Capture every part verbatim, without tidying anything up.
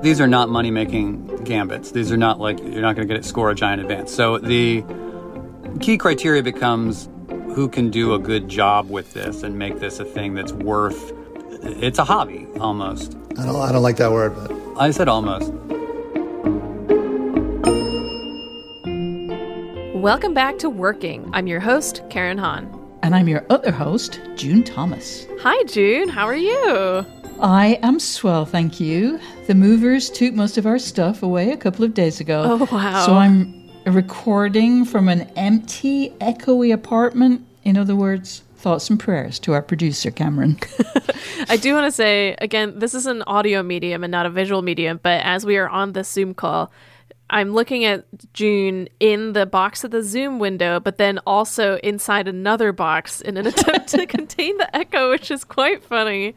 These are not money-making gambits. These are not like, you're not going to get it, score a giant advance. So the key criteria becomes who can do a good job with this and make this a thing that's worth, it's a hobby almost. I don't, I don't like that word, but... I said almost. Welcome back to Working. I'm your host, Karen Hahn. And I'm your other host, June Thomas. Hi, June. How are you? I am swell, thank you. The movers took most of our stuff away a couple of days ago. Oh, wow. So I'm recording from an empty, echoey apartment. In other words, thoughts and prayers to our producer, Cameron. I do want to say, again, this is an audio medium and not a visual medium, but as we are on this Zoom call, I'm looking at June in the box at the Zoom window, but then also inside another box in an attempt to contain the echo, which is quite funny.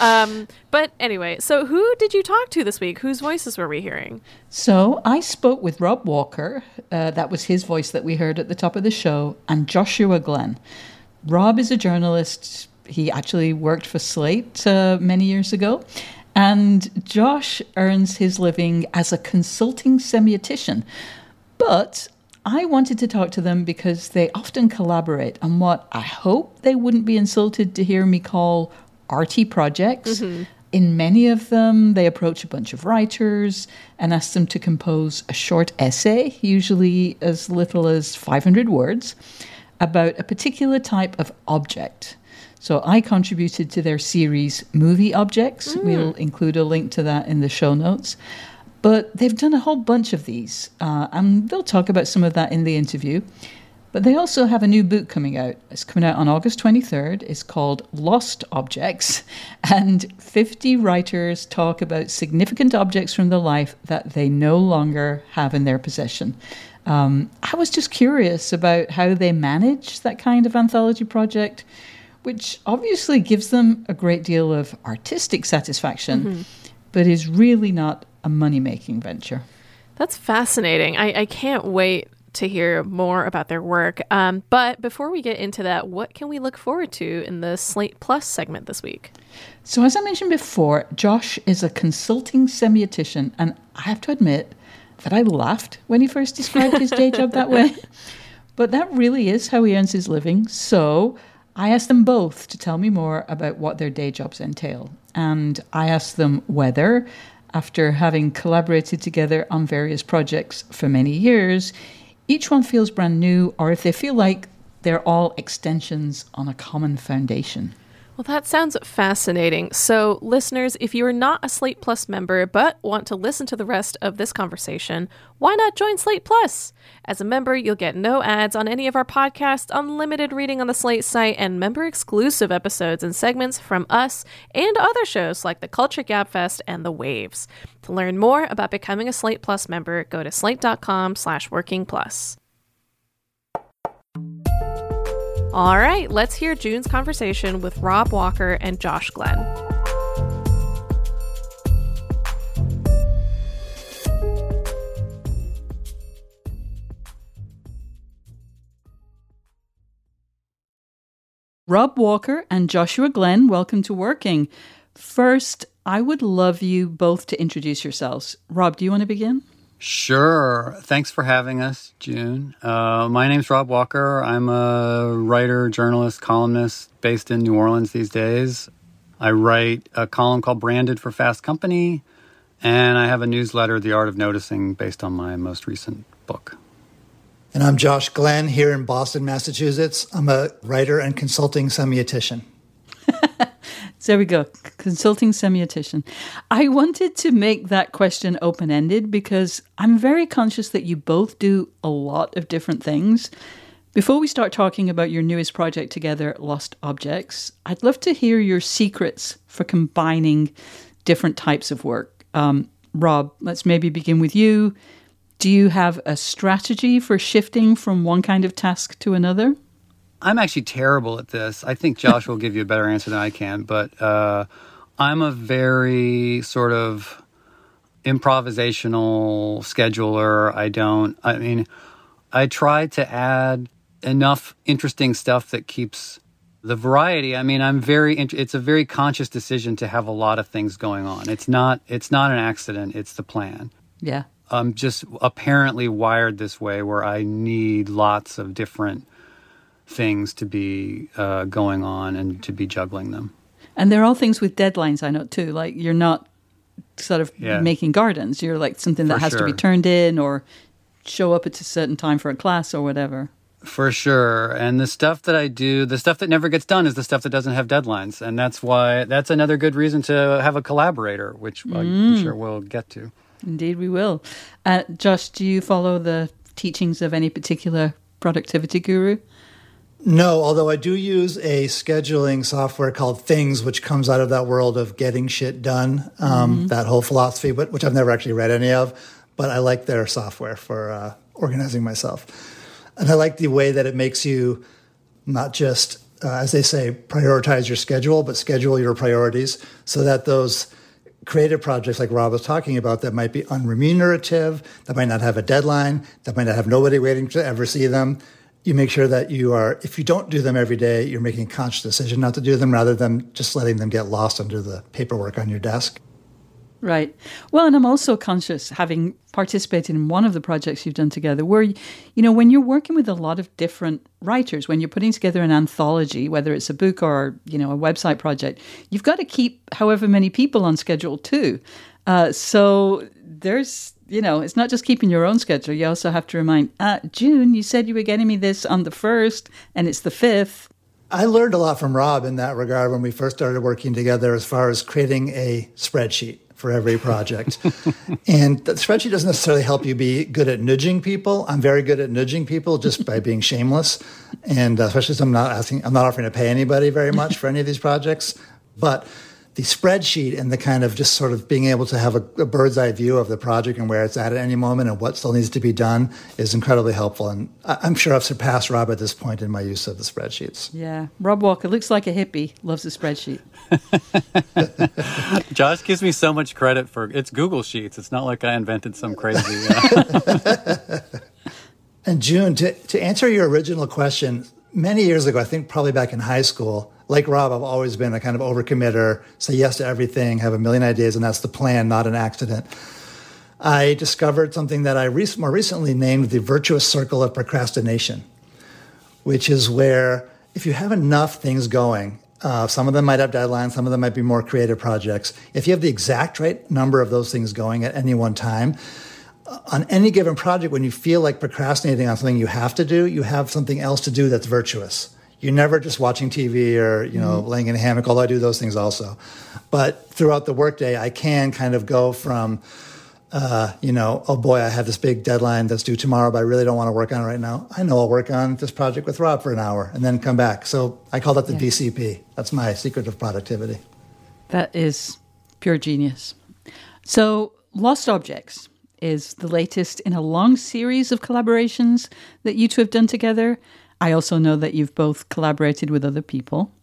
Um, but anyway, so who did you talk to this week? Whose voices were we hearing? So I spoke with Rob Walker. Uh, that was his voice that we heard at the top of the show, and Joshua Glenn. Rob is a journalist. He actually worked for Slate uh, many years ago. And Josh earns his living as a consulting semiotician. But I wanted to talk to them because they often collaborate on what I hope they wouldn't be insulted to hear me call arty projects. Mm-hmm. In many of them, they approach a bunch of writers and ask them to compose a short essay, usually as little as five hundred words, about a particular type of object. So I contributed to their series, Movie Objects. Mm. We'll include a link to that in the show notes. But they've done a whole bunch of these, uh, and they'll talk about some of that in the interview. But they also have a new book coming out. It's coming out on August twenty-third. It's called Lost Objects, and fifty writers talk about significant objects from their life that they no longer have in their possession. Um, I was just curious about how they manage that kind of anthology project, which obviously gives them a great deal of artistic satisfaction, mm-hmm. but is really not a money-making venture. That's fascinating. I, I can't wait to hear more about their work. Um, but before we get into that, what can we look forward to in the Slate Plus segment this week? So as I mentioned before, Josh is a consulting semiotician, and I have to admit that I laughed when he first described his day job that way. But that really is how he earns his living. So I asked them both to tell me more about what their day jobs entail. And I asked them whether, after having collaborated together on various projects for many years, each one feels brand new, or if they feel like they're all extensions on a common foundation. Well, that sounds fascinating. So, listeners, if you are not a Slate Plus member but want to listen to the rest of this conversation, why not join Slate Plus? As a member, you'll get no ads on any of our podcasts, unlimited reading on the Slate site, and member-exclusive episodes and segments from us and other shows like The Culture Gabfest and The Waves. To learn more about becoming a Slate Plus member, go to slate dot com slash working plus. All right, let's hear June's conversation with Rob Walker and Josh Glenn. Rob Walker and Joshua Glenn, welcome to Working. First, I would love you both to introduce yourselves. Rob, do you want to begin? Sure. Thanks for having us, June. Uh, my name's Rob Walker. I'm a writer, journalist, columnist based in New Orleans these days. I write a column called Branded for Fast Company, and I have a newsletter, The Art of Noticing, based on my most recent book. And I'm Josh Glenn here in Boston, Massachusetts. I'm a writer and consulting semiotician. There we go. Consulting semiotician. I wanted to make that question open-ended because I'm very conscious that you both do a lot of different things, Before we start talking about your newest project together, Lost Objects, I'd love to hear your secrets for combining different types of work. Um, Rob, let's maybe begin with you. Do you have a strategy for shifting from one kind of task to another? I'm actually terrible at this. I think Josh will give you a better answer than I can, but uh, I'm a very sort of improvisational scheduler. I don't, I mean, I try to add enough interesting stuff that keeps the variety. I mean, I'm very, int- it's a very conscious decision to have a lot of things going on. It's not, it's not an accident. It's the plan. Yeah. I'm just apparently wired this way where I need lots of different things to be uh, going on and to be juggling them. And they're all things with deadlines, I know too. Like you're not sort of yeah. making gardens. You're like something that For has sure. to be turned in or show up at a certain time for a class or whatever. For sure. And the stuff that I do, the stuff that never gets done is the stuff that doesn't have deadlines. And that's why, that's another good reason to have a collaborator, which mm. I'm sure we'll get to. Indeed, we will. Uh, Josh, do you follow the teachings of any particular productivity guru? No, although I do use a scheduling software called Things, which comes out of that world of getting shit done, um, mm-hmm. that whole philosophy, but, which I've never actually read any of. But I like their software for uh, organizing myself. And I like the way that it makes you not just, uh, as they say, prioritize your schedule, but schedule your priorities so that those creative projects like Rob was talking about that might be unremunerative, that might not have a deadline, that might not have nobody waiting to ever see them. You make sure that you are, if you don't do them every day, you're making a conscious decision not to do them rather than just letting them get lost under the paperwork on your desk. Right. Well, and I'm also conscious, having participated in one of the projects you've done together, where, you know, when you're working with a lot of different writers, when you're putting together an anthology, whether it's a book or, you know, a website project, you've got to keep however many people on schedule too. Uh, so there's, you know, it's not just keeping your own schedule. You also have to remind, uh, June, you said you were getting me this on the first and it's the fifth. I learned a lot from Rob in that regard when we first started working together as far as creating a spreadsheet for every project. And the spreadsheet doesn't necessarily help you be good at nudging people. I'm very good at nudging people just by being shameless. And uh, especially since I'm not asking, I'm not offering to pay anybody very much for any of these projects. But the spreadsheet and the kind of just sort of being able to have a, a bird's eye view of the project and where it's at at any moment and what still needs to be done is incredibly helpful. And I, I'm sure I've surpassed Rob at this point in my use of the spreadsheets. Yeah. Rob Walker looks like a hippie, loves a spreadsheet. Josh gives me so much credit for it's Google Sheets. It's not like I invented some crazy. Uh... And June, to, to answer your original question, many years ago, I think probably back in high school, like Rob, I've always been a kind of overcommitter, say yes to everything, have a million ideas, and that's the plan, not an accident. I discovered something that I rec- more recently named the virtuous circle of procrastination, which is where if you have enough things going, uh, some of them might have deadlines, some of them might be more creative projects. If you have the exact right number of those things going at any one time, on any given project, when you feel like procrastinating on something you have to do, you have something else to do that's virtuous. You're never just watching T V or, you know, mm-hmm. laying in a hammock, although I do those things also. But throughout the workday, I can kind of go from, uh, you know, oh boy, I have this big deadline that's due tomorrow, but I really don't want to work on it right now. I know I'll work on this project with Rob for an hour and then come back. So I call that the yeah. V C P. That's my secret of productivity. That is pure genius. So Lost Objects is the latest in a long series of collaborations that you two have done together. I also know that you've both collaborated with other people.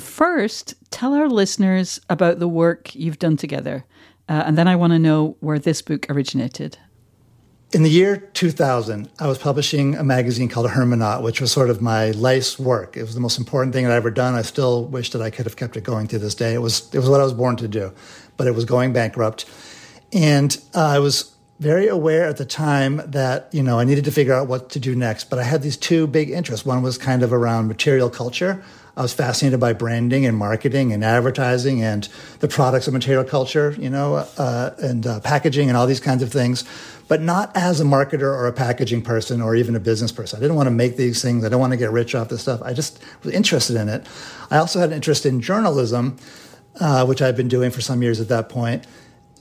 First, tell our listeners about the work you've done together. Uh, and then I want to know where this book originated. In the year two thousand, I was publishing a magazine called Hermenaut, which was sort of my life's work. It was the most important thing that I'd ever done. I still wish that I could have kept it going to this day. It was, it was what I was born to do, but it was going bankrupt. And uh, I was... very aware at the time that, you know, I needed to figure out what to do next. But I had these two big interests. One was kind of around material culture. I was fascinated by branding and marketing and advertising and the products of material culture, you know, uh, and uh, packaging and all these kinds of things, but not as a marketer or a packaging person or even a business person. I didn't want to make these things. I don't want to get rich off this stuff. I just was interested in it. I also had an interest in journalism, uh, which I've been doing for some years at that point.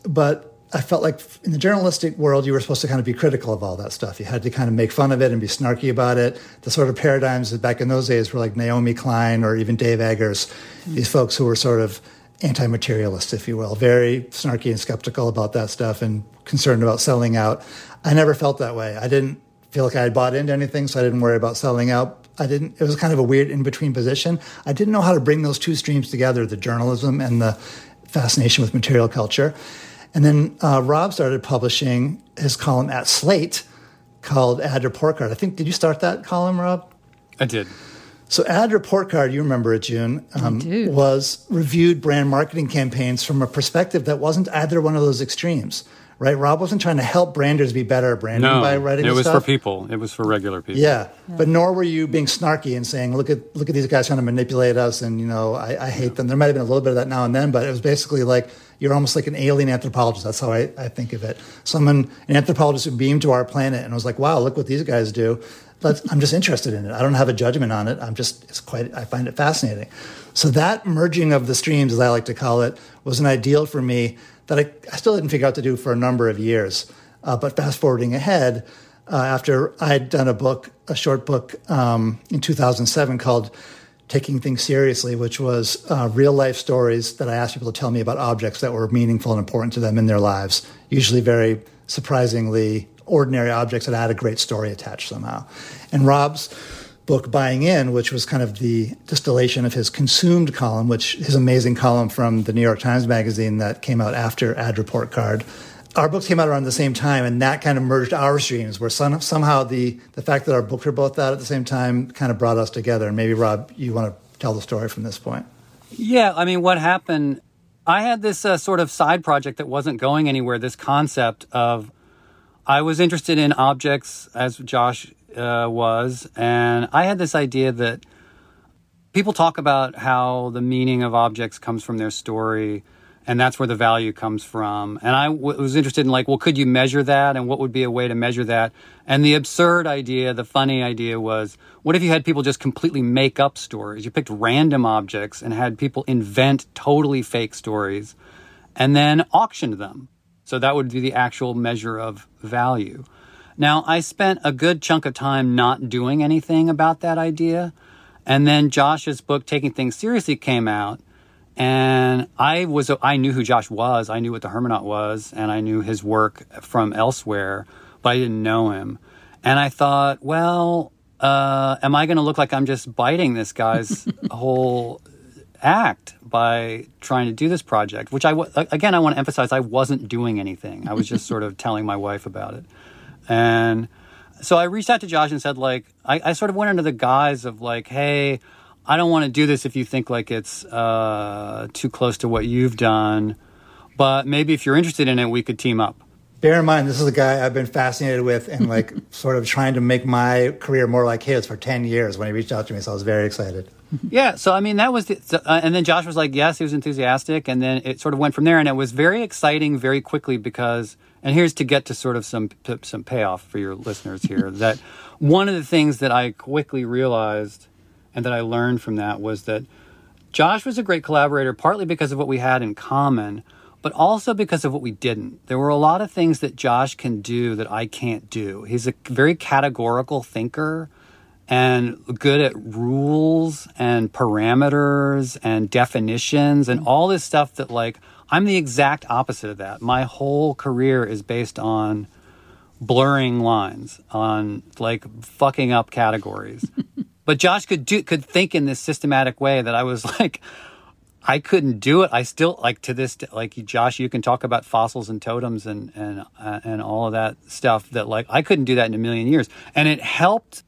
But I felt like in the journalistic world, you were supposed to kind of be critical of all that stuff. You had to kind of make fun of it and be snarky about it. The sort of paradigms that back in those days were like Naomi Klein or even Dave Eggers, mm-hmm. these folks who were sort of anti-materialist, if you will, very snarky and skeptical about that stuff and concerned about selling out. I never felt that way. I didn't feel like I had bought into anything, so I didn't worry about selling out. I didn't. It was kind of a weird in-between position. I didn't know how to bring those two streams together, the journalism and the fascination with material culture. And then uh, Rob started publishing his column at Slate called Ad Report Card. I think, did you start that column, Rob? I did. So Ad Report Card, you remember it, June, um, was reviewed brand marketing campaigns from a perspective that wasn't either one of those extremes, right? Rob wasn't trying to help branders be better at branding no, by writing stuff. No, it was for people. It was for regular people. Yeah, yeah, but nor were you being snarky and saying, look at look at these guys trying to manipulate us and, you know, I, I hate yeah. them. There might have been a little bit of that now and then, but it was basically like you're almost like an alien anthropologist. That's how I, I think of it. Someone, an anthropologist who beamed to our planet and was like, wow, look what these guys do. Let's, I'm just interested in it. I don't have a judgment on it. I'm just, it's quite, I find it fascinating. So that merging of the streams, as I like to call it, was an ideal for me that I, I still didn't figure out to do for a number of years. Uh, but fast forwarding ahead, uh, after I'd done a book, a short book um, in two thousand seven called Taking Things Seriously, which was uh, real life stories that I asked people to tell me about objects that were meaningful and important to them in their lives, usually very surprisingly ordinary objects that had a great story attached somehow. And Rob's book, Buying In, which was kind of the distillation of his Consumed column, which his amazing column from the New York Times Magazine that came out after Ad Report Card. Our books came out around the same time, and that kind of merged our streams, where some, somehow the, the fact that our books were both out at the same time kind of brought us together. And maybe, Rob, you want to tell the story from this point? Yeah, I mean, what happened, I had this uh, sort of side project that wasn't going anywhere, this concept of I was interested in objects, as Josh uh, was, and I had this idea that people talk about how the meaning of objects comes from their story, and that's where the value comes from. And I w- was interested in, like, well, could you measure that, and what would be a way to measure that? And the absurd idea, the funny idea was, what if you had people just completely make up stories? You picked random objects and had people invent totally fake stories and then auctioned them. So that would be the actual measure of value. Now, I spent a good chunk of time not doing anything about that idea. And then Josh's book, Taking Things Seriously, came out. And I was I knew who Josh was. I knew what the Hermenaut was. And I knew his work from elsewhere. But I didn't know him. And I thought, well, uh, am I going to look like I'm just biting this guy's whole act by trying to do this project, which I, again, I want to emphasize, I wasn't doing anything. I was just sort of telling my wife about it. And so I reached out to Josh and said, like, I, I sort of went under the guise of like, hey, I don't want to do this if you think like it's uh, too close to what you've done, but maybe if you're interested in it, we could team up. Bear in mind, this is a guy I've been fascinated with and like sort of trying to make my career more like his for ten years when he reached out to me. So I was very excited. Yeah. So, I mean, that was, the, so, uh, and then Josh was like, yes, he was enthusiastic. And then it sort of went from there, and it was very exciting very quickly because, and here's to get to sort of some, p- some payoff for your listeners here, that one of the things that I quickly realized and that I learned from that was that Josh was a great collaborator, partly because of what we had in common, but also because of what we didn't. There were a lot of things that Josh can do that I can't do. He's a very categorical thinker and good at rules and parameters and definitions and all this stuff that, like, I'm the exact opposite of that. My whole career is based on blurring lines, on, like, fucking up categories. But Josh could do, could think in this systematic way that I was like, I couldn't do it. I still, like, to this, like, Josh, you can talk about fossils and totems and and uh, and all of that stuff that, like, I couldn't do that in a million years. And it helped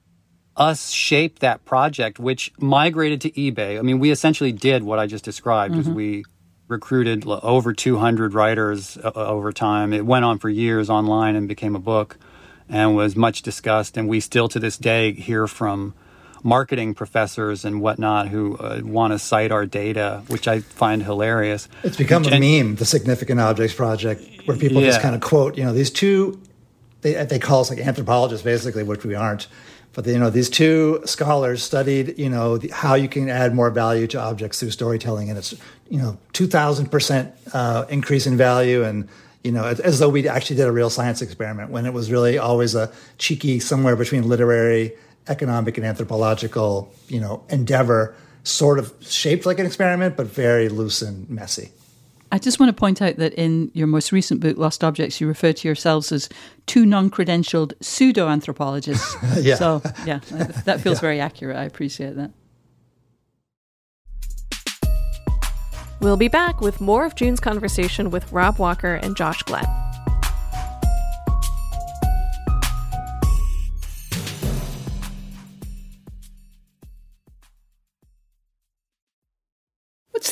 us shape that project, which migrated to eBay. I mean, we essentially did what I just described. Mm-hmm. Is we recruited over two hundred writers uh, over time. It went on for years online and became a book and was much discussed. And we still to this day hear from marketing professors and whatnot who uh, want to cite our data, which I find hilarious. It's become which, a meme, the Significant Objects Project, where people yeah. just kind of quote, you know, these two, they, they call us like anthropologists, basically, which we aren't. But, you know, these two scholars studied, you know, the, how you can add more value to objects through storytelling. And it's, you know, two thousand percent uh, increase in value and, you know, as, as though we actually did a real science experiment, when it was really always a cheeky somewhere between literary, economic, and anthropological, you know, endeavor, sort of shaped like an experiment, but very loose and messy. I just want to point out that in your most recent book, Lost Objects, you refer to yourselves as two non-credentialed pseudo-anthropologists. yeah. So, yeah, that feels yeah. very accurate. I appreciate that. We'll be back with more of June's conversation with Rob Walker and Josh Glenn. What's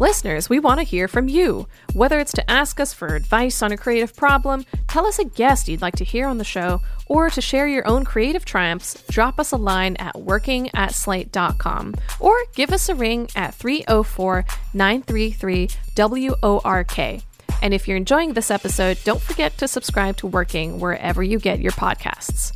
Listeners, we want to hear from you. Whether it's to ask us for advice on a creative problem, tell us a guest you'd like to hear on the show, or to share your own creative triumphs, drop us a line at working at slate dot com, or give us a ring at three oh four, nine three three, W O R K. And if you're enjoying this episode, don't forget to subscribe to Working wherever you get your podcasts.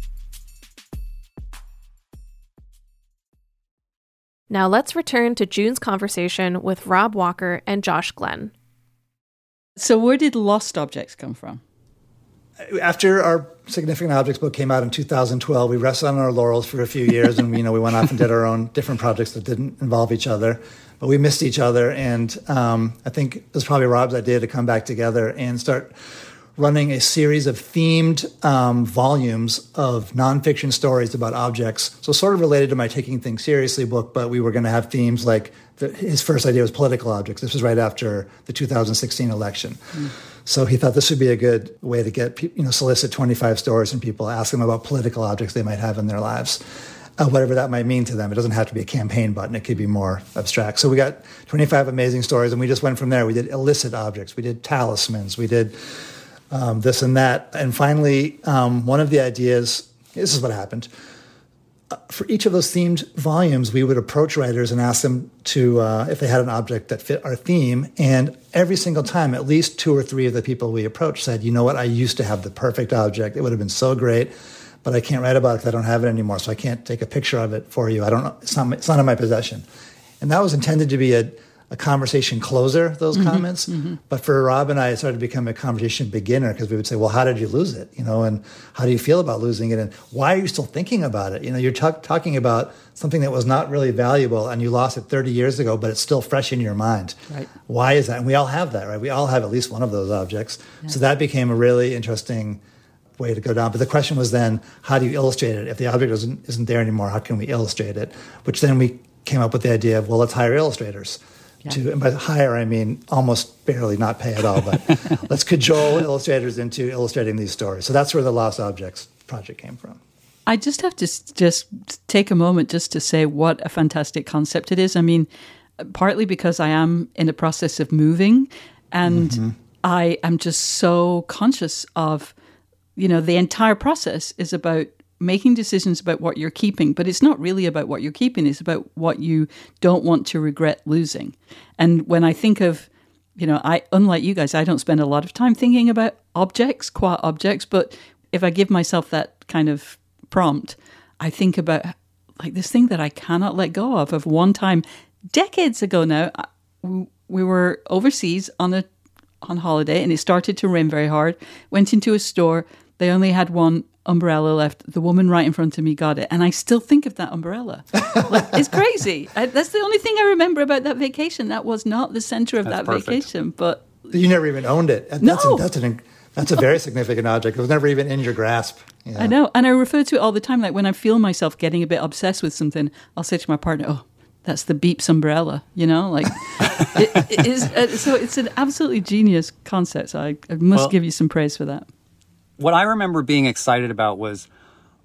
Now let's return to June's conversation with Rob Walker and Josh Glenn. So where did Lost Objects come from? After our Significant Objects book came out in two thousand twelve, we rested on our laurels for a few years, and we, you know, we went off and did our own different projects that didn't involve each other. But we missed each other, and um, I think it was probably Rob's idea to come back together and start running a series of themed um, volumes of nonfiction stories about objects. So sort of related to my Taking Things Seriously book, but we were going to have themes like the, his first idea was political objects. This was right after the two thousand sixteen election. Mm. So he thought this would be a good way to get, you know, solicit twenty-five stories from people, ask them about political objects they might have in their lives, uh, whatever that might mean to them. It doesn't have to be a campaign button. It could be more abstract. So we got twenty-five amazing stories, and we just went from there. We did illicit objects. We did talismans. We did... Um, this and that. And finally, um, one of the ideas, this is what happened. Uh, for each of those themed volumes, we would approach writers and ask them to, uh, if they had an object that fit our theme. And every single time, at least two or three of the people we approached said, you know what, I used to have the perfect object. It would have been so great, but I can't write about it because I don't have it anymore. So I can't take a picture of it for you. I don't know. It's not, it's not in my possession. And that was intended to be a, a conversation closer, those mm-hmm, comments. Mm-hmm. But for Rob and I, it started to become a conversation beginner because we would say, well, how did you lose it? You know, and how do you feel about losing it? And why are you still thinking about it? You know, you're t- talking about something that was not really valuable and you lost it thirty years ago, but it's still fresh in your mind. Right. Why is that? And we all have that, right? We all have at least one of those objects. Yeah. So that became a really interesting way to go down. But the question was then, how do you illustrate it? If the object isn't, isn't there anymore, how can we illustrate it? Which then we came up with the idea of, well, let's hire illustrators. Yeah. To, and by hire, I mean almost barely not pay at all, but let's cajole illustrators into illustrating these stories. So that's where the Lost Objects project came from. I just have to just take a moment just to say what a fantastic concept it is. I mean, partly because I am in the process of moving, and mm-hmm. I am just so conscious of, you know, the entire process is about making decisions about what you're keeping, but it's not really about what you're keeping. It's about what you don't want to regret losing. And when I think of, you know, I, unlike you guys, I don't spend a lot of time thinking about objects, qua objects, but if I give myself that kind of prompt, I think about like this thing that I cannot let go of, of one time decades ago now, we were overseas on a, on holiday and it started to rain very hard, went into a store. They only had one umbrella left. The woman right in front of me got it, and I still think of that umbrella. Like, it's crazy. I, that's the only thing I remember about that vacation. That was not the center of that's that perfect. vacation, but you never even owned it. That's no, a, that's an, that's no. a very significant object. It was never even in your grasp. Yeah. I know, and I refer to it all the time. Like when I feel myself getting a bit obsessed with something, I'll say to my partner, "Oh, that's the Beeps umbrella," you know, like it, it is. Uh, so it's an absolutely genius concept. So I, I must well, give you some praise for that. What I remember being excited about was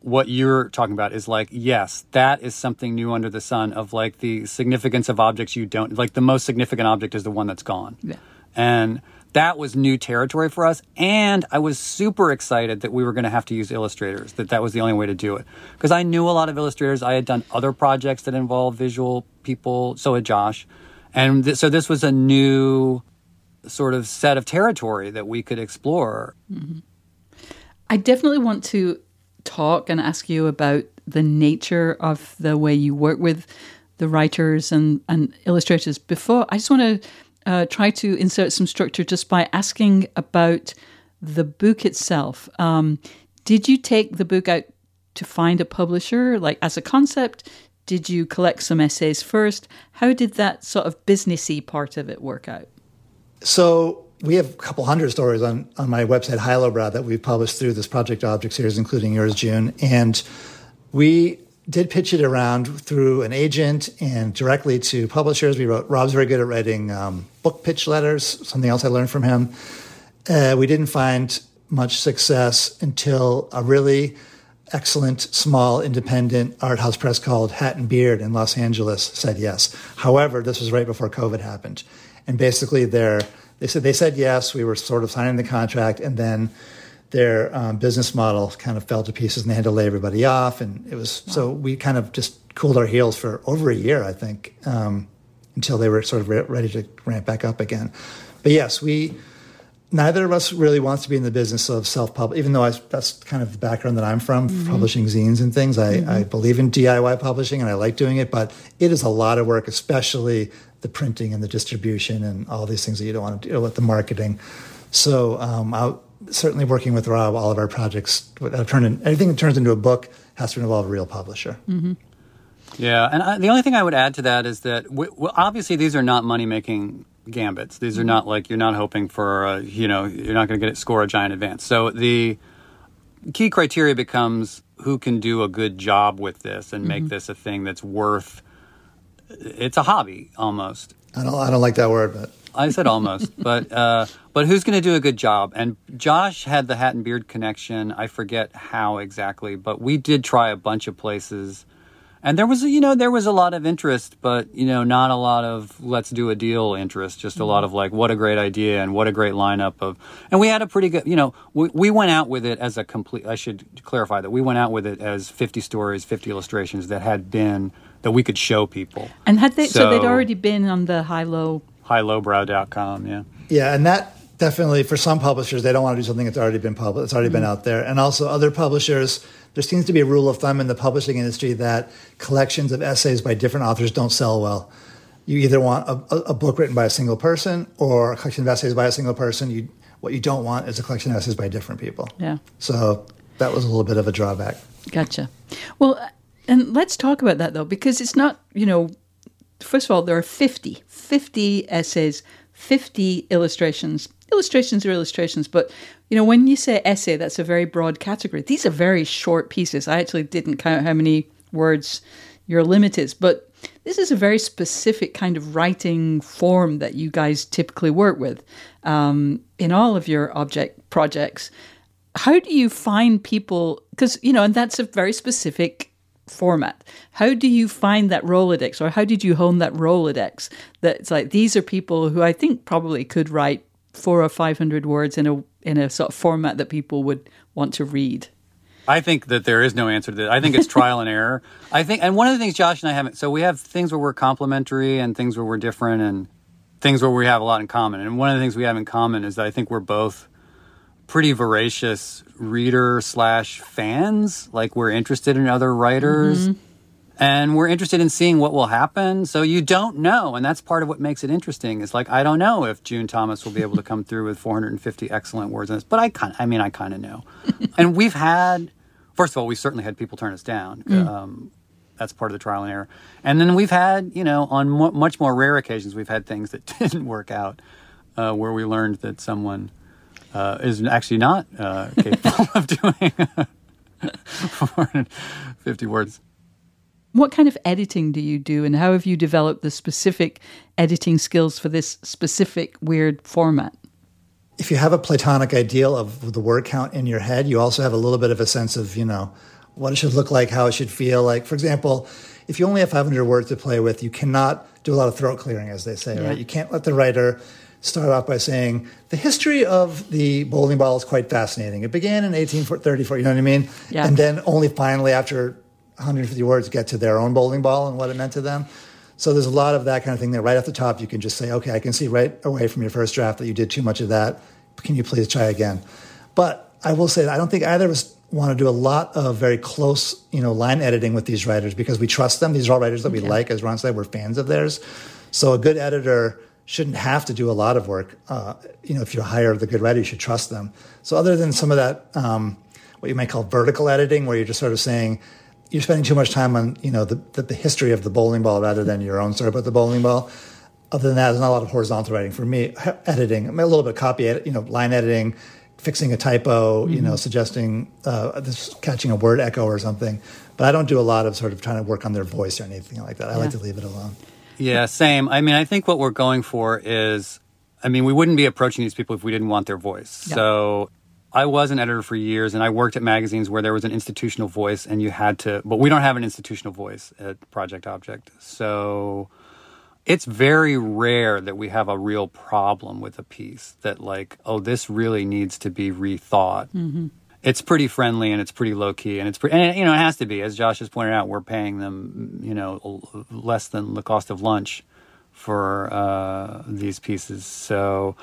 what you're talking about is like, yes, that is something new under the sun of like the significance of objects you don't, like the most significant object is the one that's gone. Yeah. And that was new territory for us. And I was super excited that we were going to have to use illustrators, that that was the only way to do it. Because I knew a lot of illustrators. I had done other projects that involved visual people. So had Josh. And th- so this was a new sort of set of territory that we could explore. Mm-hmm. I definitely want to talk and ask you about the nature of the way you work with the writers and, and illustrators. Before, I just want to uh, try to insert some structure just by asking about the book itself. Um, did you take the book out to find a publisher, like as a concept? Did you collect some essays first? How did that sort of businessy part of it work out? So we have a couple hundred stories on, on my website, HiloBrow, that we've published through this Project Object series, including yours, June. And we did pitch it around through an agent and directly to publishers. We wrote, Rob's very good at writing um, book pitch letters, something else I learned from him. Uh, we didn't find much success until a really excellent, small, independent art house press called Hat and Beard in Los Angeles said yes. However, this was right before COVID happened. And basically their... They said they said yes. We were sort of signing the contract, and then their um, business model kind of fell to pieces, and they had to lay everybody off. And it was wow. So we kind of just cooled our heels for over a year, I think, um, until they were sort of re- ready to ramp back up again. But yes, we neither of us really wants to be in the business of self-publishing, even though I, that's kind of the background that I'm from, mm-hmm. publishing zines and things. I, mm-hmm. I believe in D I Y publishing, and I like doing it, but it is a lot of work, especially the printing and the distribution and all these things that you don't want to deal with, the marketing. So um, I, certainly working with Rob, all of our projects, I've turned in, anything that turns into a book has to involve a real publisher. Mm-hmm. Yeah, and I, the only thing I would add to that is that, we, well, obviously, these are not money-making gambits. These are not like, you're not hoping for, a, you know, you're not going to get it, score a giant advance. So the key criteria becomes who can do a good job with this and mm-hmm. make this a thing that's worth. It's a hobby almost. I don't. I don't like that word, but I said almost. but uh, but who's going to do a good job? And Josh had the Hat and Beard connection. I forget how exactly, but we did try a bunch of places, and there was you know there was a lot of interest, but you know not a lot of let's do a deal interest. Just a lot of like what a great idea and what a great lineup of. And we had a pretty good. You know we we went out with it as a complete. I should clarify that we went out with it as fifty stories, fifty illustrations that had been. That we could show people. And had they so, so they'd already been on the high low high low brow dot com, yeah. Yeah, and that Definitely, for some publishers, they don't want to do something that's already been published, it's already mm-hmm. been out there. And also other publishers, there seems to be a rule of thumb in the publishing industry that collections of essays by different authors don't sell well. You either want a, a book written by a single person or a collection of essays by a single person. You, what you don't want is a collection of essays by different people. Yeah. So that was a little bit of a drawback. Gotcha. Well, and let's talk about that, though, because it's not, you know, first of all, there are fifty, fifty essays, fifty illustrations. Illustrations are illustrations, but, you know, when you say essay, that's a very broad category. These are very short pieces. I actually didn't count how many words your limit is, but this is a very specific kind of writing form that you guys typically work with um, in all of your object projects. How do you find people, because, you know, and that's a very specific format. How do you find that Rolodex, or how did you hone that Rolodex? That it's like, these are people who I think probably could write four or five hundred words in a in a sort of format that people would want to read. I think that there is no answer to that. I think it's trial and error. I think, and one of the things Josh and I haven't, so we have things where we're complementary and things where we're different and things where we have a lot in common. And one of the things we have in common is that I think we're both pretty voracious reader slash fans. Like, we're interested in other writers mm-hmm. and we're interested in seeing what will happen. So you don't know. And that's part of what makes it interesting. It's like, I don't know if June Thomas will be able to come through with four hundred fifty excellent words on this, but I kind I mean, I kind of know. And we've had, first of all, we certainly had people turn us down. Mm. Um, that's part of the trial and error. And then we've had, you know, on mo- much more rare occasions, we've had things that didn't work out uh, where we learned that someone uh, is actually not uh, capable of doing four hundred fifty words. What kind of editing do you do, and how have you developed the specific editing skills for this specific weird format? If you have a platonic ideal of the word count in your head, you also have a little bit of a sense of, you know, what it should look like, how it should feel like. For example, if you only have five hundred words to play with, you cannot do a lot of throat clearing, as they say, yeah. right? You can't let the writer start off by saying, the history of the bowling ball is quite fascinating. It began in eighteen thirty-four, you know what I mean? Yeah. And then only finally after one hundred fifty words get to their own bowling ball and what it meant to them. So there's a lot of that kind of thing that right off the top you can just say, okay, I can see right away from your first draft that you did too much of that. Can you please try again? But I will say that I don't think either of us want to do a lot of very close, you know, line editing with these writers because we trust them. These are all writers that we okay. like. As Ron said, we're fans of theirs. So a good editor shouldn't have to do a lot of work. Uh, you know, if you hire the good writer, you should trust them. So other than some of that, um, what you might call vertical editing, where you're just sort of saying, you're spending too much time on, you know, the, the, the history of the bowling ball rather than your own story about the bowling ball. Other than that, there's not a lot of horizontal writing for me. Editing, I mean, a little bit of copy, edit, you know, line editing, fixing a typo, mm-hmm. you know, suggesting, uh, this, catching a word echo or something. But I don't do a lot of sort of trying to work on their voice or anything like that. I yeah. like to leave it alone. Yeah, same. I mean, I think what we're going for is, I mean, we wouldn't be approaching these people if we didn't want their voice. Yeah. So I was an editor for years, and I worked at magazines where there was an institutional voice, and you had to, but we don't have an institutional voice at Project Object. So it's very rare that we have a real problem with a piece that, like, oh, this really needs to be rethought. Mm-hmm. It's pretty friendly, and it's pretty low-key, and it's pretty, and, you know, it has to be. As Josh has pointed out, we're paying them, you know, less than the cost of lunch for uh, these pieces. So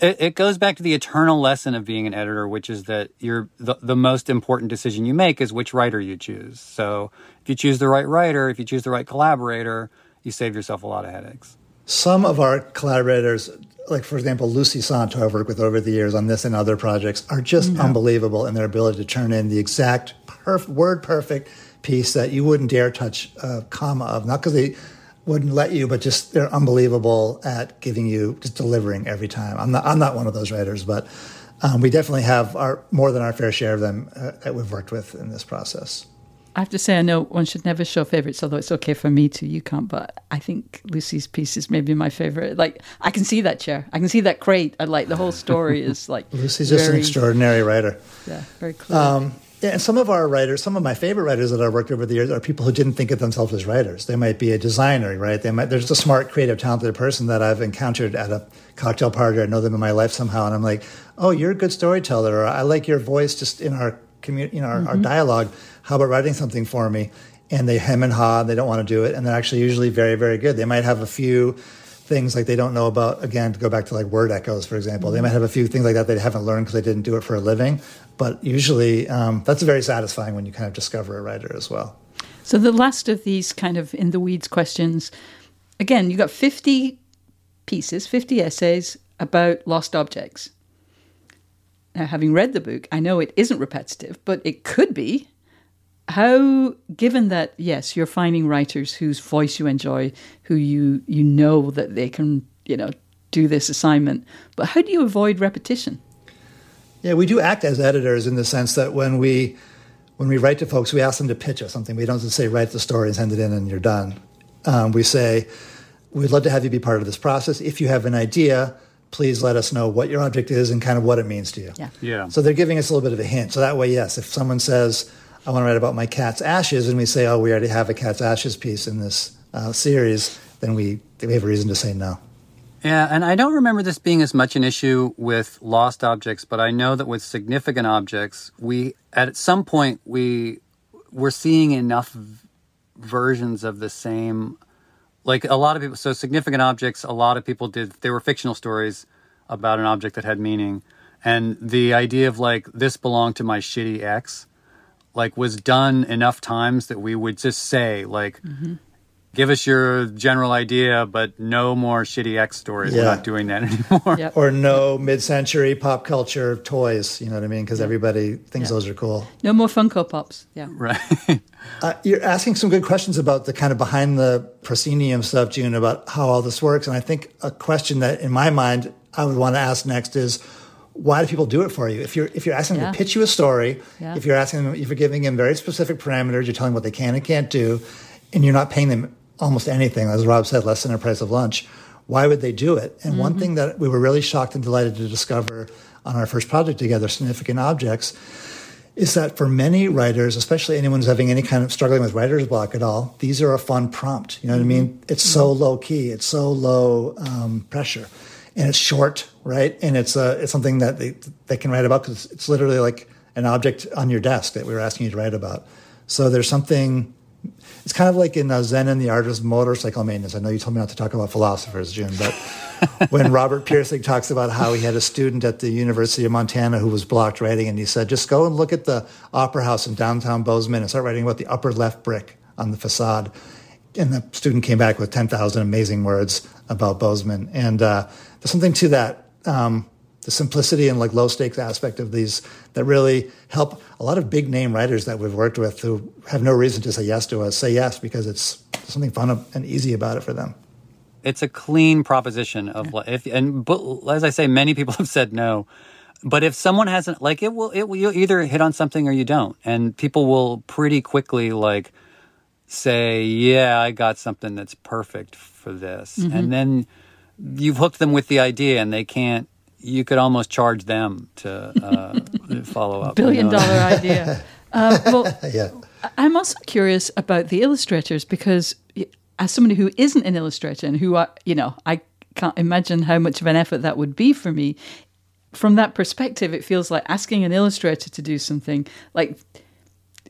it goes back to the eternal lesson of being an editor, which is that you're, the, the most important decision you make is which writer you choose. So if you choose the right writer, if you choose the right collaborator, you save yourself a lot of headaches. Some of our collaborators, like, for example, Lucy Sant, who I've worked with over the years on this and other projects, are just yeah. unbelievable in their ability to turn in the exact perf- word-perfect piece that you wouldn't dare touch a comma of, not because they wouldn't let you, but just they're unbelievable at giving you, just delivering every time. I'm not, I'm not one of those writers, but um, we definitely have our more than our fair share of them uh, that we've worked with in this process. I have to say, I know one should never show favorites, although it's okay for me to, you can't, but I think Lucy's piece is maybe my favorite. Like, I can see that chair. I can see that crate. I like the whole story is like Lucy's very, just an extraordinary writer. Yeah, very clear. Um, Yeah, and some of our writers, some of my favorite writers that I've worked over the years are people who didn't think of themselves as writers. They might be a designer, right? They might, they're just a smart, creative, talented person that I've encountered at a cocktail party. I know them in my life somehow, and I'm like, oh, you're a good storyteller. Or, I like your voice just in our community, you know, our, mm-hmm. our dialogue. How about writing something for me? And they hem and haw, and they don't want to do it, and they're actually usually very, very good. They might have a few things like they don't know about, again, to go back to like word echoes, for example. They might have a few things like that they haven't learned because they didn't do it for a living. But usually um, that's very satisfying when you kind of discover a writer as well. So the last of these kind of in the weeds questions, again, you got fifty pieces, fifty essays about lost objects. Now, having read the book, I know it isn't repetitive, but it could be. How, given that, yes, you're finding writers whose voice you enjoy, who you you know that they can, you know, do this assignment, but how do you avoid repetition? Yeah, we do act as editors in the sense that when we when we write to folks, we ask them to pitch us something. We don't just say, write the story and send it in and you're done. Um, we say, we'd love to have you be part of this process. If you have an idea, please let us know what your object is and kind of what it means to you. Yeah. yeah. So they're giving us a little bit of a hint. So that way, yes, if someone says, I want to write about my cat's ashes, and we say, oh, we already have a cat's ashes piece in this uh, series, then we, we have a reason to say no. Yeah, and I don't remember this being as much an issue with Lost Objects, but I know that with Significant Objects, we at some point we were seeing enough v- versions of the same, like a lot of people, so Significant Objects, a lot of people did, they were fictional stories about an object that had meaning. And the idea of like, this belonged to my shitty ex, like, was done enough times that we would just say, like, mm-hmm. give us your general idea, but no more shitty X stories. Yeah. We're not doing that anymore. Yep. Or no mid-century pop culture toys, you know what I mean? Because everybody thinks yeah. those are cool. No more Funko Pops, yeah. Right. uh, you're asking some good questions about the kind of behind the proscenium stuff, June, about how all this works. And I think a question that, in my mind, I would want to ask next is, why do people do it for you? If you're if you're asking them yeah. to pitch you a story, yeah. if you're asking them, if you're giving them very specific parameters, you're telling them what they can and can't do, and you're not paying them almost anything, as Rob said, less than the price of lunch, why would they do it? And mm-hmm. one thing that we were really shocked and delighted to discover on our first project together, Significant Objects, is that for many writers, especially anyone who's having any kind of struggling with writer's block at all, these are a fun prompt. You know what I mean? It's mm-hmm. so low key. It's so low um, pressure. And it's short, right? And it's uh, it's something that they they can write about because it's literally like an object on your desk that we were asking you to write about. So there's something. It's kind of like in uh, Zen and the Art of Motorcycle Maintenance. I know you told me not to talk about philosophers, June, but when Robert Pirsig talks about how he had a student at the University of Montana who was blocked writing, and he said, just go and look at the Opera House in downtown Bozeman and start writing about the upper left brick on the facade. And the student came back with ten thousand amazing words about Bozeman. And uh, there's something to that, um, the simplicity and like low stakes aspect of these that really help a lot of big name writers that we've worked with who have no reason to say yes to us, say yes because it's something fun and easy about it for them. It's a clean proposition of yeah. if and but, as I say, many people have said no. But if someone hasn't, like it will, it will, you either hit on something or you don't, and people will pretty quickly like. Say, yeah, I got something that's perfect for this. Mm-hmm. And then you've hooked them with the idea and they can't, you could almost charge them to uh, follow up. Billion you know? dollar idea. uh, well, yeah. I'm also curious about the illustrators because as somebody who isn't an illustrator and who, are, you know, I can't imagine how much of an effort that would be for me. From that perspective, it feels like asking an illustrator to do something like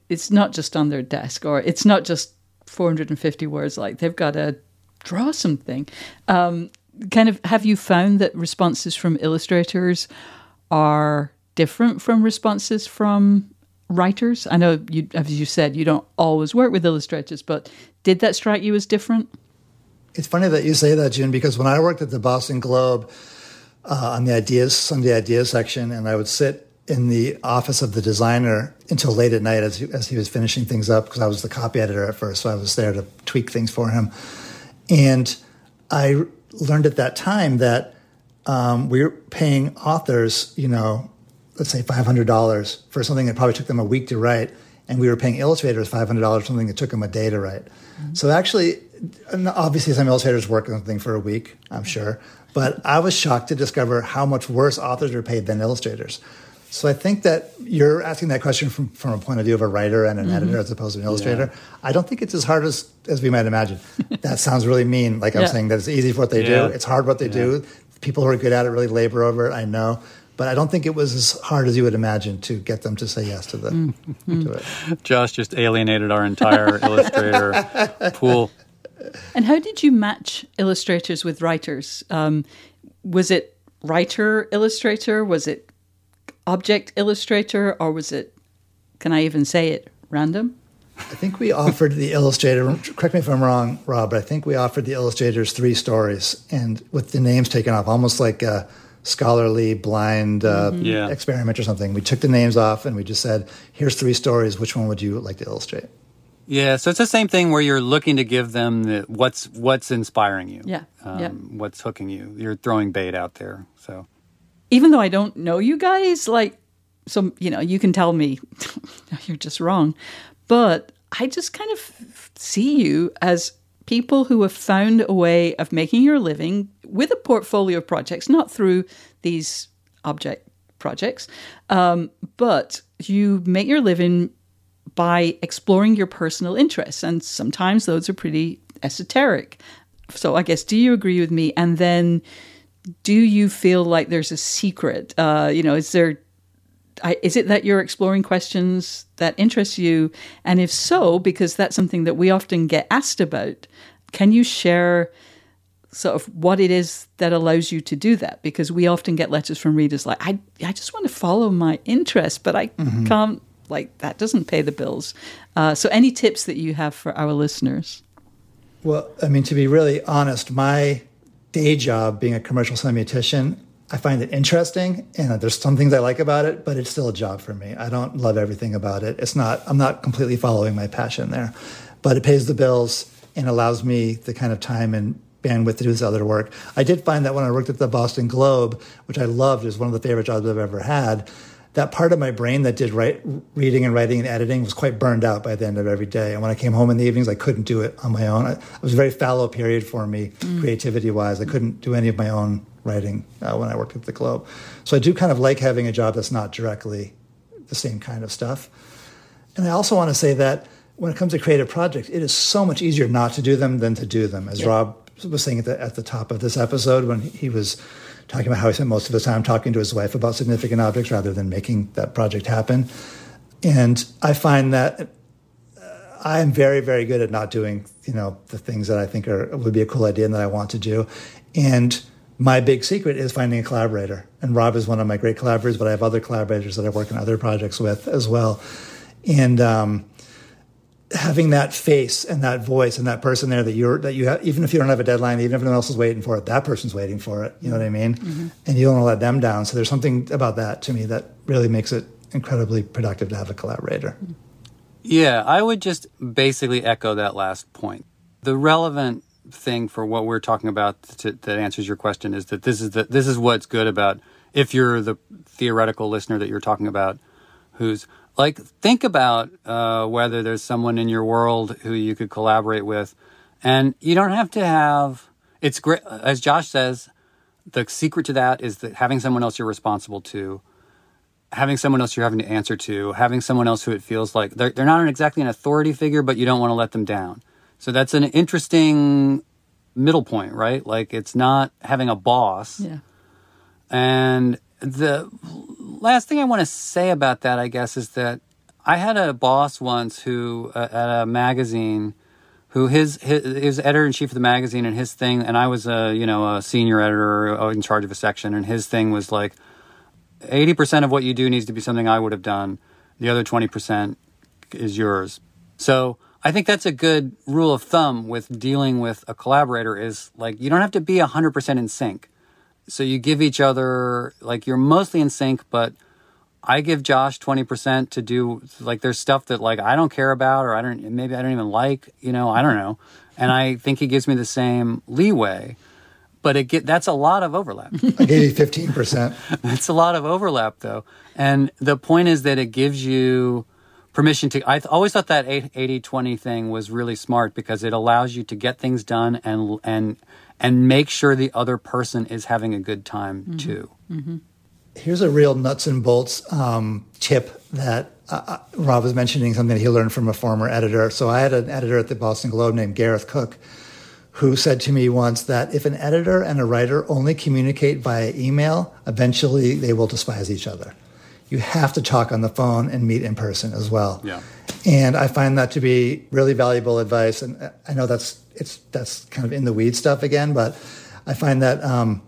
it's not just on their desk or it's not just four hundred fifty words. Like they've got to draw something. Um, kind of, have you found that responses from illustrators are different from responses from writers? I know you, as you said, you don't always work with illustrators, but did that strike you as different? It's funny that you say that, June, because when I worked at the Boston Globe uh, on the ideas, Sunday ideas section, and I would sit in the office of the designer until late at night as he, as he was finishing things up because I was the copy editor at first, so I was there to tweak things for him. And I learned at that time that um, we were paying authors, you know, let's say five hundred dollars for something that probably took them a week to write, and we were paying illustrators five hundred dollars for something that took them a day to write. Mm-hmm. So actually, obviously some illustrators work on something for a week, I'm sure, but I was shocked to discover how much worse authors are paid than illustrators. So I think that you're asking that question from, from a point of view of a writer and an mm-hmm. editor as opposed to an illustrator. Yeah. I don't think it's as hard as, as we might imagine. That sounds really mean, like yeah. I'm saying that it's easy for what they yeah. do. It's hard what they yeah. do. People who are good at it really labor over it, I know. But I don't think it was as hard as you would imagine to get them to say yes to, the, mm-hmm. to it. Josh just alienated our entire illustrator pool. And how did you match illustrators with writers? Um, was it writer illustrator? Was it object illustrator? Or was it, can I even say it, random? I think we offered the illustrator, correct me if I'm wrong, Rob, but I think we offered the illustrators three stories, and with the names taken off, almost like a scholarly blind uh, mm-hmm. yeah. experiment or something. We took the names off and we just said, here's three stories. Which one would you like to illustrate? Yeah, so it's the same thing where you're looking to give them the, what's what's inspiring you, yeah, um, yeah. what's hooking you. You're throwing bait out there. So, even though I don't know you guys, like, some, you know, you can tell me you're just wrong, but I just kind of see you as people who have found a way of making your living with a portfolio of projects, not through these object projects, um, but you make your living by exploring your personal interests. And sometimes those are pretty esoteric. So I guess, do you agree with me? And then do you feel like there's a secret? Uh, you know, is there, I, is it that you're exploring questions that interest you? And if so, because that's something that we often get asked about, can you share sort of what it is that allows you to do that? Because we often get letters from readers like, I, I just want to follow my interest, but I mm-hmm. can't. Like, that doesn't pay the bills. Uh, so any tips that you have for our listeners? Well, I mean, to be really honest, my day job being a commercial semiotician, I find it interesting, and there's some things I like about it, but it's still a job for me. I don't love everything about it. It's not, I'm not completely following my passion there, but it pays the bills and allows me the kind of time and bandwidth to do this other work. I did find that when I worked at the Boston Globe, which I loved, is one of the favorite jobs I've ever had, that part of my brain that did write, reading and writing and editing was quite burned out by the end of every day. And when I came home in the evenings, I couldn't do it on my own. It was a very fallow period for me, mm. creativity-wise. I couldn't do any of my own writing uh, when I worked at the Globe. So I do kind of like having a job that's not directly the same kind of stuff. And I also want to say that when it comes to creative projects, it is so much easier not to do them than to do them. As yeah. Rob was saying at the, at the top of this episode when he was talking about how he spent most of his time talking to his wife about significant objects rather than making that project happen. And I find that I am very, very good at not doing, you know, the things that I think are would be a cool idea and that I want to do. And my big secret is finding a collaborator. And Rob is one of my great collaborators, but I have other collaborators that I work on other projects with as well. And um, having that face and that voice and that person there that you're, that you have, even if you don't have a deadline, even if no one else is waiting for it, that person's waiting for it. You know what I mean? Mm-hmm. And you don't want to let them down. So there's something about that to me that really makes it incredibly productive to have a collaborator. Yeah. I would just basically echo that last point. The relevant thing for what we're talking about to, that answers your question is that this is the, this is what's good about, if you're the theoretical listener that you're talking about, who's, like, think about uh, whether there's someone in your world who you could collaborate with. And you don't have to have, it's great, as Josh says, the secret to that is that having someone else you're responsible to, having someone else you're having to answer to, having someone else who it feels like, they're, they're not exactly an authority figure, but you don't want to let them down. So that's an interesting middle point, right? Like, it's not having a boss. Yeah. And the last thing I want to say about that, I guess, is that I had a boss once who, uh, at a magazine, who his, his, his editor-in-chief of the magazine, and his thing, and I was a, you know, a senior editor in charge of a section, and his thing was like, eighty percent of what you do needs to be something I would have done. The other twenty percent is yours. So I think that's a good rule of thumb with dealing with a collaborator is, like, you don't have to be one hundred percent in sync. So you give each other, like, you're mostly in sync, but I give Josh twenty percent to do, like, there's stuff that, like, I don't care about, or I don't, maybe I don't even like, you know, I don't know. And I think he gives me the same leeway, but it get, that's a lot of overlap. I gave you fifteen percent. That's a lot of overlap, though. And the point is that it gives you permission to, I always thought that eighty twenty thing was really smart because it allows you to get things done and, and, and make sure the other person is having a good time, mm-hmm. too. Mm-hmm. Here's a real nuts and bolts um, tip that uh, Rob was mentioning, something that he learned from a former editor. So I had an editor at the Boston Globe named Gareth Cook, who said to me once that if an editor and a writer only communicate via email, eventually they will despise each other. You have to talk on the phone and meet in person as well. Yeah. And I find that to be really valuable advice. And I know that's it's that's kind of in the weed stuff again, but I find that um,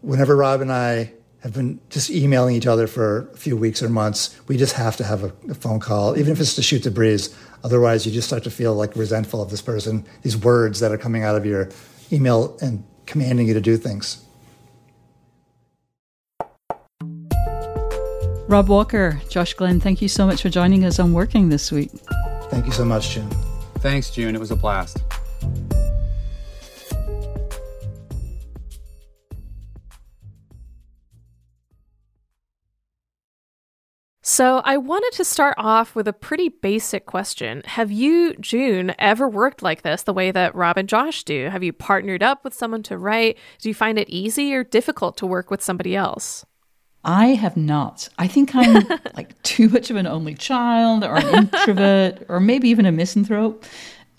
whenever Rob and I have been just emailing each other for a few weeks or months, we just have to have a, a phone call, even if it's to shoot the breeze. Otherwise, you just start to feel like resentful of this person, these words that are coming out of your email and commanding you to do things. Rob Walker, Josh Glenn, thank you so much for joining us on Working this week. Thank you so much, June. Thanks, June. It was a blast. So I wanted to start off with a pretty basic question. Have you, June, ever worked like this, the way that Rob and Josh do? Have you partnered up with someone to write? Do you find it easy or difficult to work with somebody else? I have not. I think I'm like too much of an only child or an introvert or maybe even a misanthrope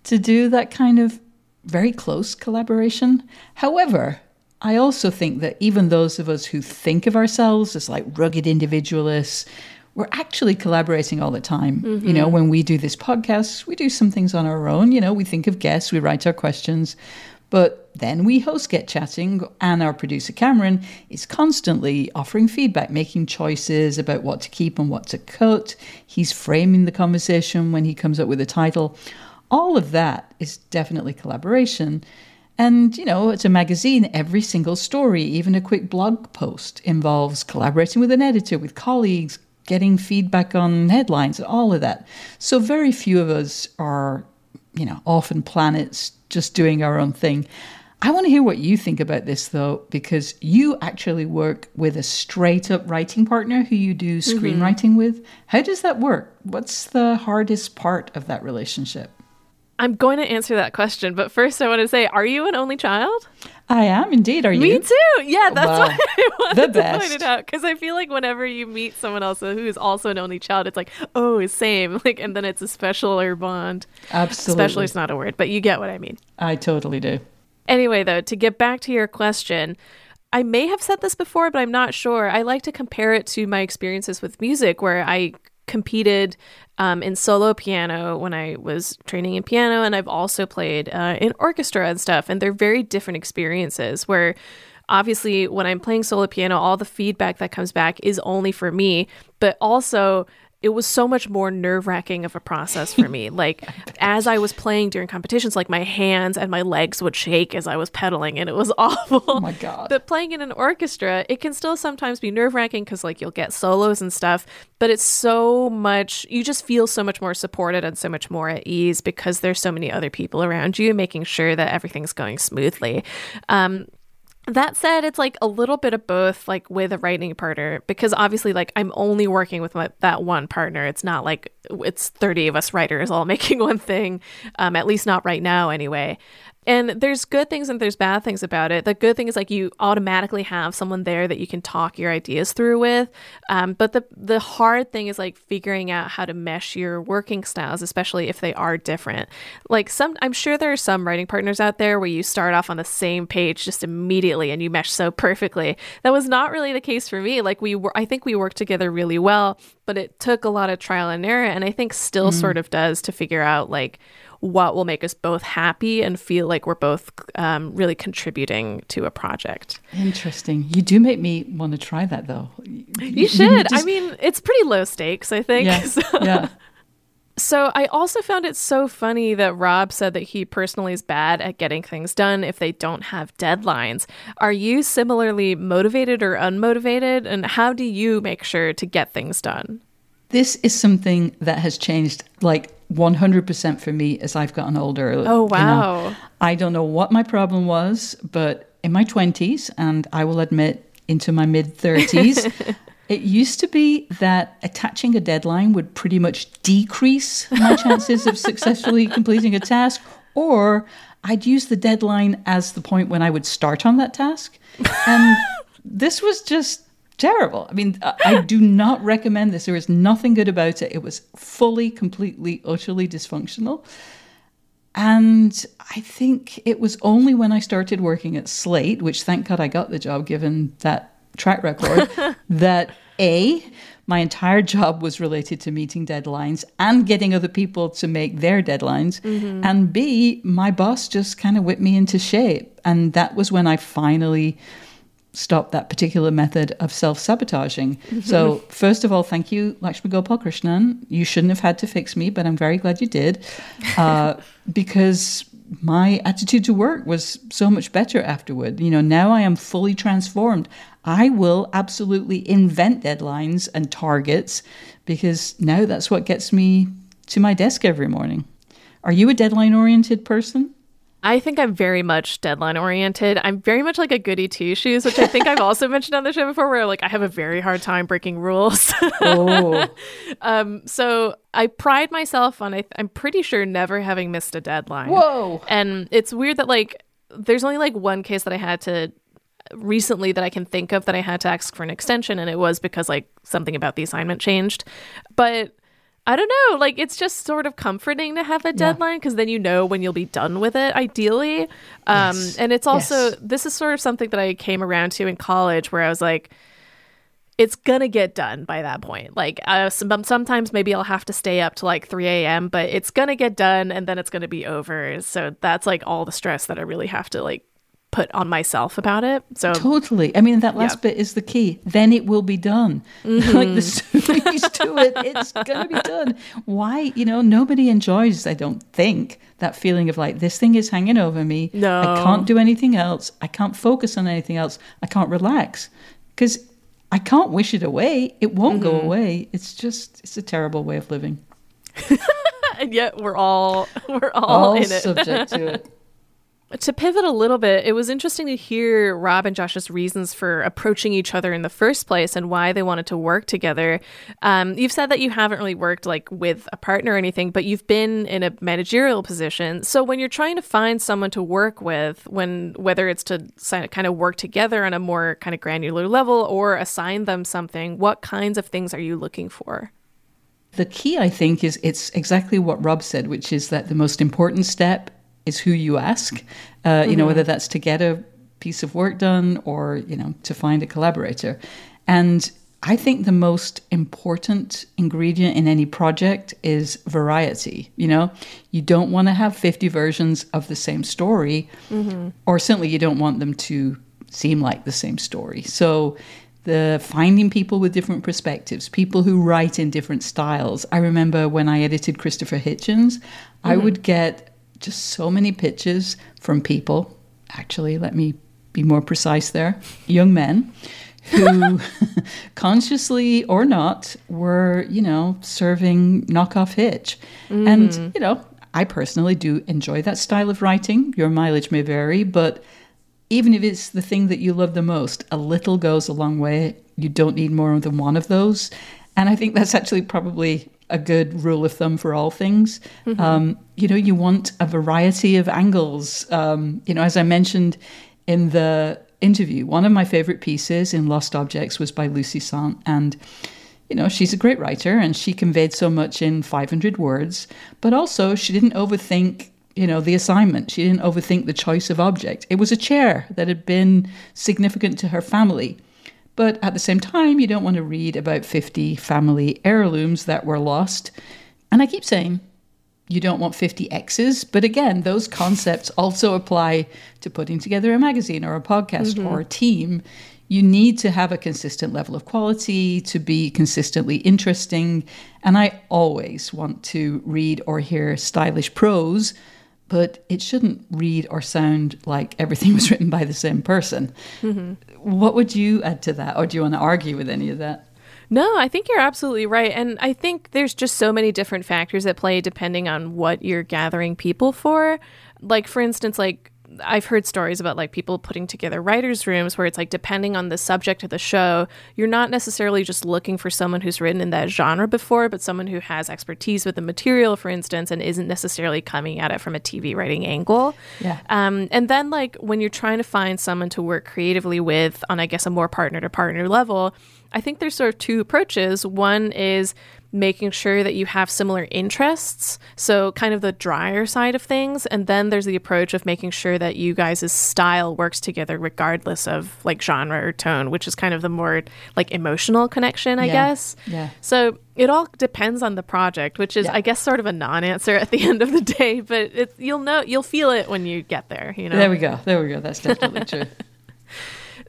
to do that kind of very close collaboration. However, I also think that even those of us who think of ourselves as like rugged individualists, we're actually collaborating all the time. Mm-hmm. You know, when we do this podcast, we do some things on our own. You know, we think of guests, we write our questions. But then we host Get Chatting, and our producer, Cameron, is constantly offering feedback, making choices about what to keep and what to cut. He's framing the conversation when he comes up with a title. All of that is definitely collaboration. And, you know, it's a magazine. Every single story, even a quick blog post, involves collaborating with an editor, with colleagues, getting feedback on headlines, and all of that. So very few of us are, you know, often planets just doing our own thing. I want to hear what you think about this, though, because you actually work with a straight-up writing partner who you do screenwriting mm-hmm. with. How does that work? What's the hardest part of that relationship? I'm going to answer that question, but first I want to say, are you an only child? I am indeed. Are you? Me too. Yeah, that's wow. why I wanted to point it out, because I feel like whenever you meet someone else who is also an only child, it's like, oh, same. Like, and then it's a specialer bond. Absolutely. Special is not a word, but you get what I mean. I totally do. Anyway, though, to get back to your question, I may have said this before, but I'm not sure. I like to compare it to my experiences with music, where I competed um, in solo piano when I was training in piano, and I've also played uh, in orchestra and stuff, and they're very different experiences where obviously when I'm playing solo piano, all the feedback that comes back is only for me, but also it was so much more nerve-wracking of a process for me. Like, as I was playing during competitions, like my hands and my legs would shake as I was pedaling, and it was awful. Oh my God. But playing in an orchestra, it can still sometimes be nerve-wracking because, like, you'll get solos and stuff, but it's so much, you just feel so much more supported and so much more at ease because there's so many other people around you making sure that everything's going smoothly. Um, That said, it's like a little bit of both, like with a writing partner, because obviously, like, I'm only working with my, that one partner. It's not like it's thirty of us writers all making one thing, um, at least not right now anyway. And there's good things and there's bad things about it. The good thing is, like, you automatically have someone there that you can talk your ideas through with. Um, but the the hard thing is, like, figuring out how to mesh your working styles, especially if they are different. Like, some, I'm sure there are some writing partners out there where you start off on the same page just immediately and you mesh so perfectly. That was not really the case for me. Like, we were, I think we worked together really well, but it took a lot of trial and error, and I think still mm. sort of does, to figure out, like, what will make us both happy and feel like we're both um, really contributing to a project. Interesting. You do make me want to try that, though. You, you should. Just... I mean, it's pretty low stakes, I think. Yeah. So. yeah. So I also found it so funny that Rob said that he personally is bad at getting things done if they don't have deadlines. Are you similarly motivated or unmotivated? And how do you make sure to get things done? This is something that has changed, like, one hundred percent for me as I've gotten older. Oh, wow. You know, I don't know what my problem was, but in my twenties, and I will admit into my mid-thirties, it used to be that attaching a deadline would pretty much decrease my chances of successfully completing a task, or I'd use the deadline as the point when I would start on that task. And this was just terrible. I mean, I do not recommend this. There is nothing good about it. It was fully, completely, utterly dysfunctional. And I think it was only when I started working at Slate, which thank God I got the job given that track record, that A, my entire job was related to meeting deadlines and getting other people to make their deadlines. Mm-hmm. And B, my boss just kind of whipped me into shape. And that was when I finally stop that particular method of self-sabotaging. Mm-hmm. So first of all, thank you, Lakshmi Gopalakrishnan. You shouldn't have had to fix me, but I'm very glad you did, uh, because my attitude to work was so much better afterward. You know, now I am fully transformed. I will absolutely invent deadlines and targets, because now that's what gets me to my desk every morning. Are you a deadline-oriented person? I think I'm very much deadline-oriented. I'm very much like a goody two-shoes, which I think I've also mentioned on the show before, where like I have a very hard time breaking rules. Oh. um, so I pride myself on, I th- I'm pretty sure, never having missed a deadline. Whoa! And it's weird that like there's only like one case that I had to recently that I can think of that I had to ask for an extension, and it was because like something about the assignment changed. But I don't know, like it's just sort of comforting to have a deadline, because yeah. then you know when you'll be done with it, ideally. Um, yes. And it's also, yes. this is sort of something that I came around to in college, where I was like, it's gonna get done by that point. Like uh, some, sometimes maybe I'll have to stay up to like three a.m., but it's gonna get done and then it's gonna be over. So that's like all the stress that I really have to like put on myself about it. So totally. I mean, that last yeah. bit is the key. Then it will be done. Mm-hmm. Like the sooner you do it, it's going to be done. Why? You know, nobody enjoys, I don't think, that feeling of like, this thing is hanging over me. No. I can't do anything else. I can't focus on anything else. I can't relax, because I can't wish it away. It won't mm-hmm. go away. It's just, it's a terrible way of living. And yet we're all, we're all, all in it. Subject to it. To pivot a little bit, it was interesting to hear Rob and Josh's reasons for approaching each other in the first place and why they wanted to work together. Um, you've said that you haven't really worked like with a partner or anything, but you've been in a managerial position. So when you're trying to find someone to work with, when whether it's to kind of work together on a more kind of granular level or assign them something, what kinds of things are you looking for? The key, I think, is it's exactly what Rob said, which is that the most important step is who you ask, uh, mm-hmm. you know, whether that's to get a piece of work done or, you know, to find a collaborator. And I think the most important ingredient in any project is variety. You know, you don't want to have fifty versions of the same story, mm-hmm. or certainly you don't want them to seem like the same story. So the finding people with different perspectives, people who write in different styles. I remember when I edited Christopher Hitchens, mm-hmm. I would get just so many pitches from people, actually, let me be more precise there, young men who consciously or not were, you know, serving knockoff Hitch. Mm. And, you know, I personally do enjoy that style of writing. Your mileage may vary, but even if it's the thing that you love the most, a little goes a long way. You don't need more than one of those. And I think that's actually probably a good rule of thumb for all things. Mm-hmm. Um, you know, you want a variety of angles. Um, you know, as I mentioned in the interview, one of my favorite pieces in Lost Objects was by Lucy Sant. And, you know, she's a great writer and she conveyed so much in five hundred words, but also she didn't overthink, you know, the assignment. She didn't overthink the choice of object. It was a chair that had been significant to her family. But at the same time, you don't want to read about fifty family heirlooms that were lost. And I keep saying you don't want fifty exes. But again, those concepts also apply to putting together a magazine or a podcast mm-hmm. or a team. You need to have a consistent level of quality to be consistently interesting. And I always want to read or hear stylish prose, but it shouldn't read or sound like everything was written by the same person. Mm-hmm. What would you add to that? Or do you want to argue with any of that? No, I think you're absolutely right. And I think there's just so many different factors at play depending on what you're gathering people for. Like, for instance, like I've heard stories about like people putting together writers' rooms where it's like, depending on the subject of the show, you're not necessarily just looking for someone who's written in that genre before, but someone who has expertise with the material, for instance, and isn't necessarily coming at it from a T V writing angle. Yeah. Um, and then like when you're trying to find someone to work creatively with on, I guess, a more partner to partner level, I think there's sort of two approaches. One is making sure that you have similar interests, so kind of the drier side of things. And then there's the approach of making sure that you guys' style works together regardless of like genre or tone, which is kind of the more like emotional connection, I yeah. guess. Yeah. So it all depends on the project, which is, yeah. I guess, sort of a non-answer at the end of the day, but it, you'll know, you'll feel it when you get there, you know? There we go. There we go. That's definitely true.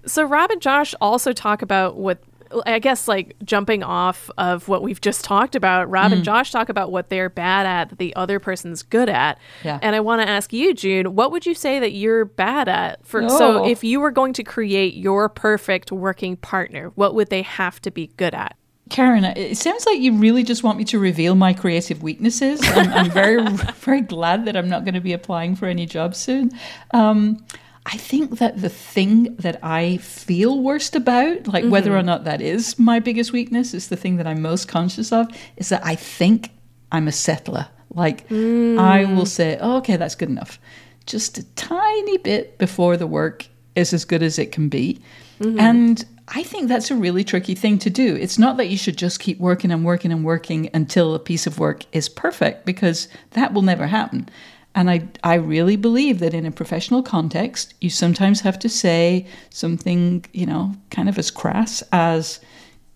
So Rob and Josh also talk about what, I guess, like jumping off of what we've just talked about, Rob mm. and Josh talk about what they're bad at that the other person's good at. Yeah. And I want to ask you, June, what would you say that you're bad at? For no. So if you were going to create your perfect working partner, what would they have to be good at? Karen, it sounds like you really just want me to reveal my creative weaknesses. I'm, I'm very, very glad that I'm not going to be applying for any job soon. Um I think that the thing that I feel worst about, like mm-hmm. whether or not that is my biggest weakness, is the thing that I'm most conscious of, is that I think I'm a settler. Like mm. I will say, oh, okay, that's good enough. Just a tiny bit before the work is as good as it can be. Mm-hmm. And I think that's a really tricky thing to do. It's not that you should just keep working and working and working until a piece of work is perfect, because that will never happen. And I, I really believe that in a professional context, you sometimes have to say something, you know, kind of as crass as,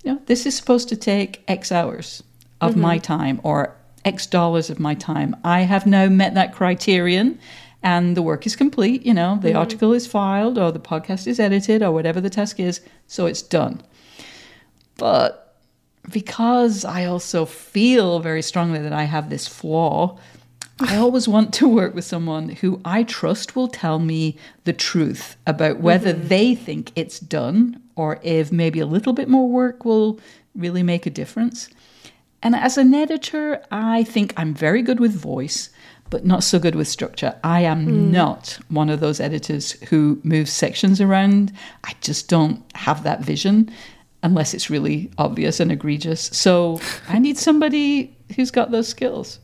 you know, this is supposed to take X hours of mm-hmm. my time or X dollars of my time. I have now met that criterion and the work is complete. You know, the mm-hmm. article is filed or the podcast is edited or whatever the task is. So it's done. But because I also feel very strongly that I have this flaw, I always want to work with someone who I trust will tell me the truth about whether mm-hmm. they think it's done or if maybe a little bit more work will really make a difference. And as an editor, I think I'm very good with voice, but not so good with structure. I am mm. not one of those editors who moves sections around. I just don't have that vision unless it's really obvious and egregious. So I need somebody who's got those skills.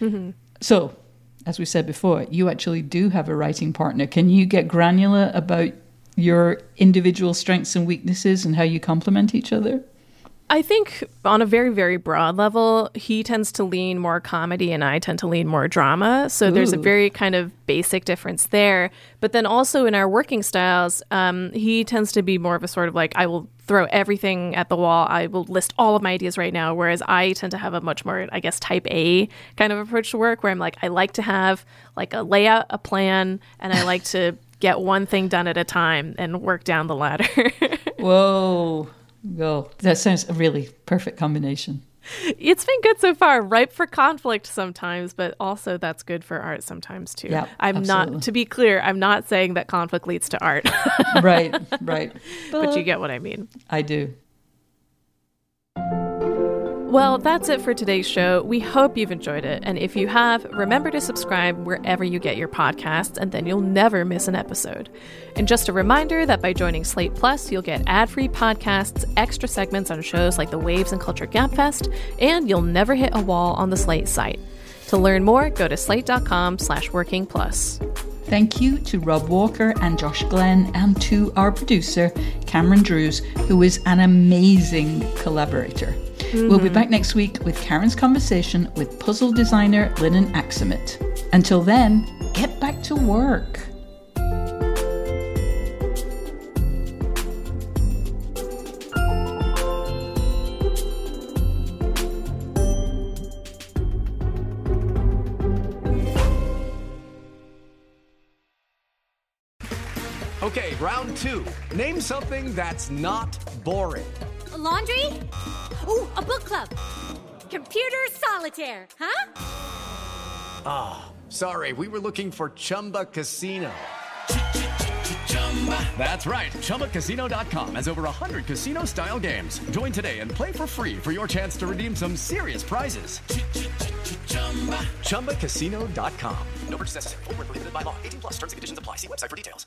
Mm-hmm. So, as we said before, you actually do have a writing partner. Can you get granular about your individual strengths and weaknesses and how you complement each other? I think on a very, very broad level, he tends to lean more comedy and I tend to lean more drama. So Ooh. There's a very kind of basic difference there. But then also in our working styles, um, he tends to be more of a sort of like, I will throw everything at the wall. I will list all of my ideas right now. Whereas I tend to have a much more, I guess, type A kind of approach to work where I'm like, I like to have like a layout, a plan, and I like to get one thing done at a time and work down the ladder. Whoa. Go. That sounds a really perfect combination. It's been good so far, ripe for conflict sometimes, but also that's good for art sometimes too. Yep, I'm absolutely. Not, to be clear, I'm not saying that conflict leads to art. Right, right. But, but you get what I mean. I do. Well, that's it for today's show. We hope you've enjoyed it. And if you have, remember to subscribe wherever you get your podcasts, and then you'll never miss an episode. And just a reminder that by joining Slate Plus, you'll get ad-free podcasts, extra segments on shows like The Waves and Culture Gabfest, and you'll never hit a wall on the Slate site. To learn more, go to slate.com slash working plus. Thank you to Rob Walker and Josh Glenn and to our producer, Cameron Drews, who is an amazing collaborator. Mm-hmm. We'll be back next week with Karen's conversation with puzzle designer Lynn Axamit. Until then, get back to work. Okay, round two. Name something that's not boring. A laundry? Ooh, a book club. Computer solitaire, huh? Ah, oh, sorry, we were looking for Chumba Casino. That's right, Chumba Casino dot com has over one hundred casino-style games. Join today and play for free for your chance to redeem some serious prizes. Chumba Casino dot com. No purchase necessary. Void where prohibited by law. eighteen plus terms and conditions apply. See website for details.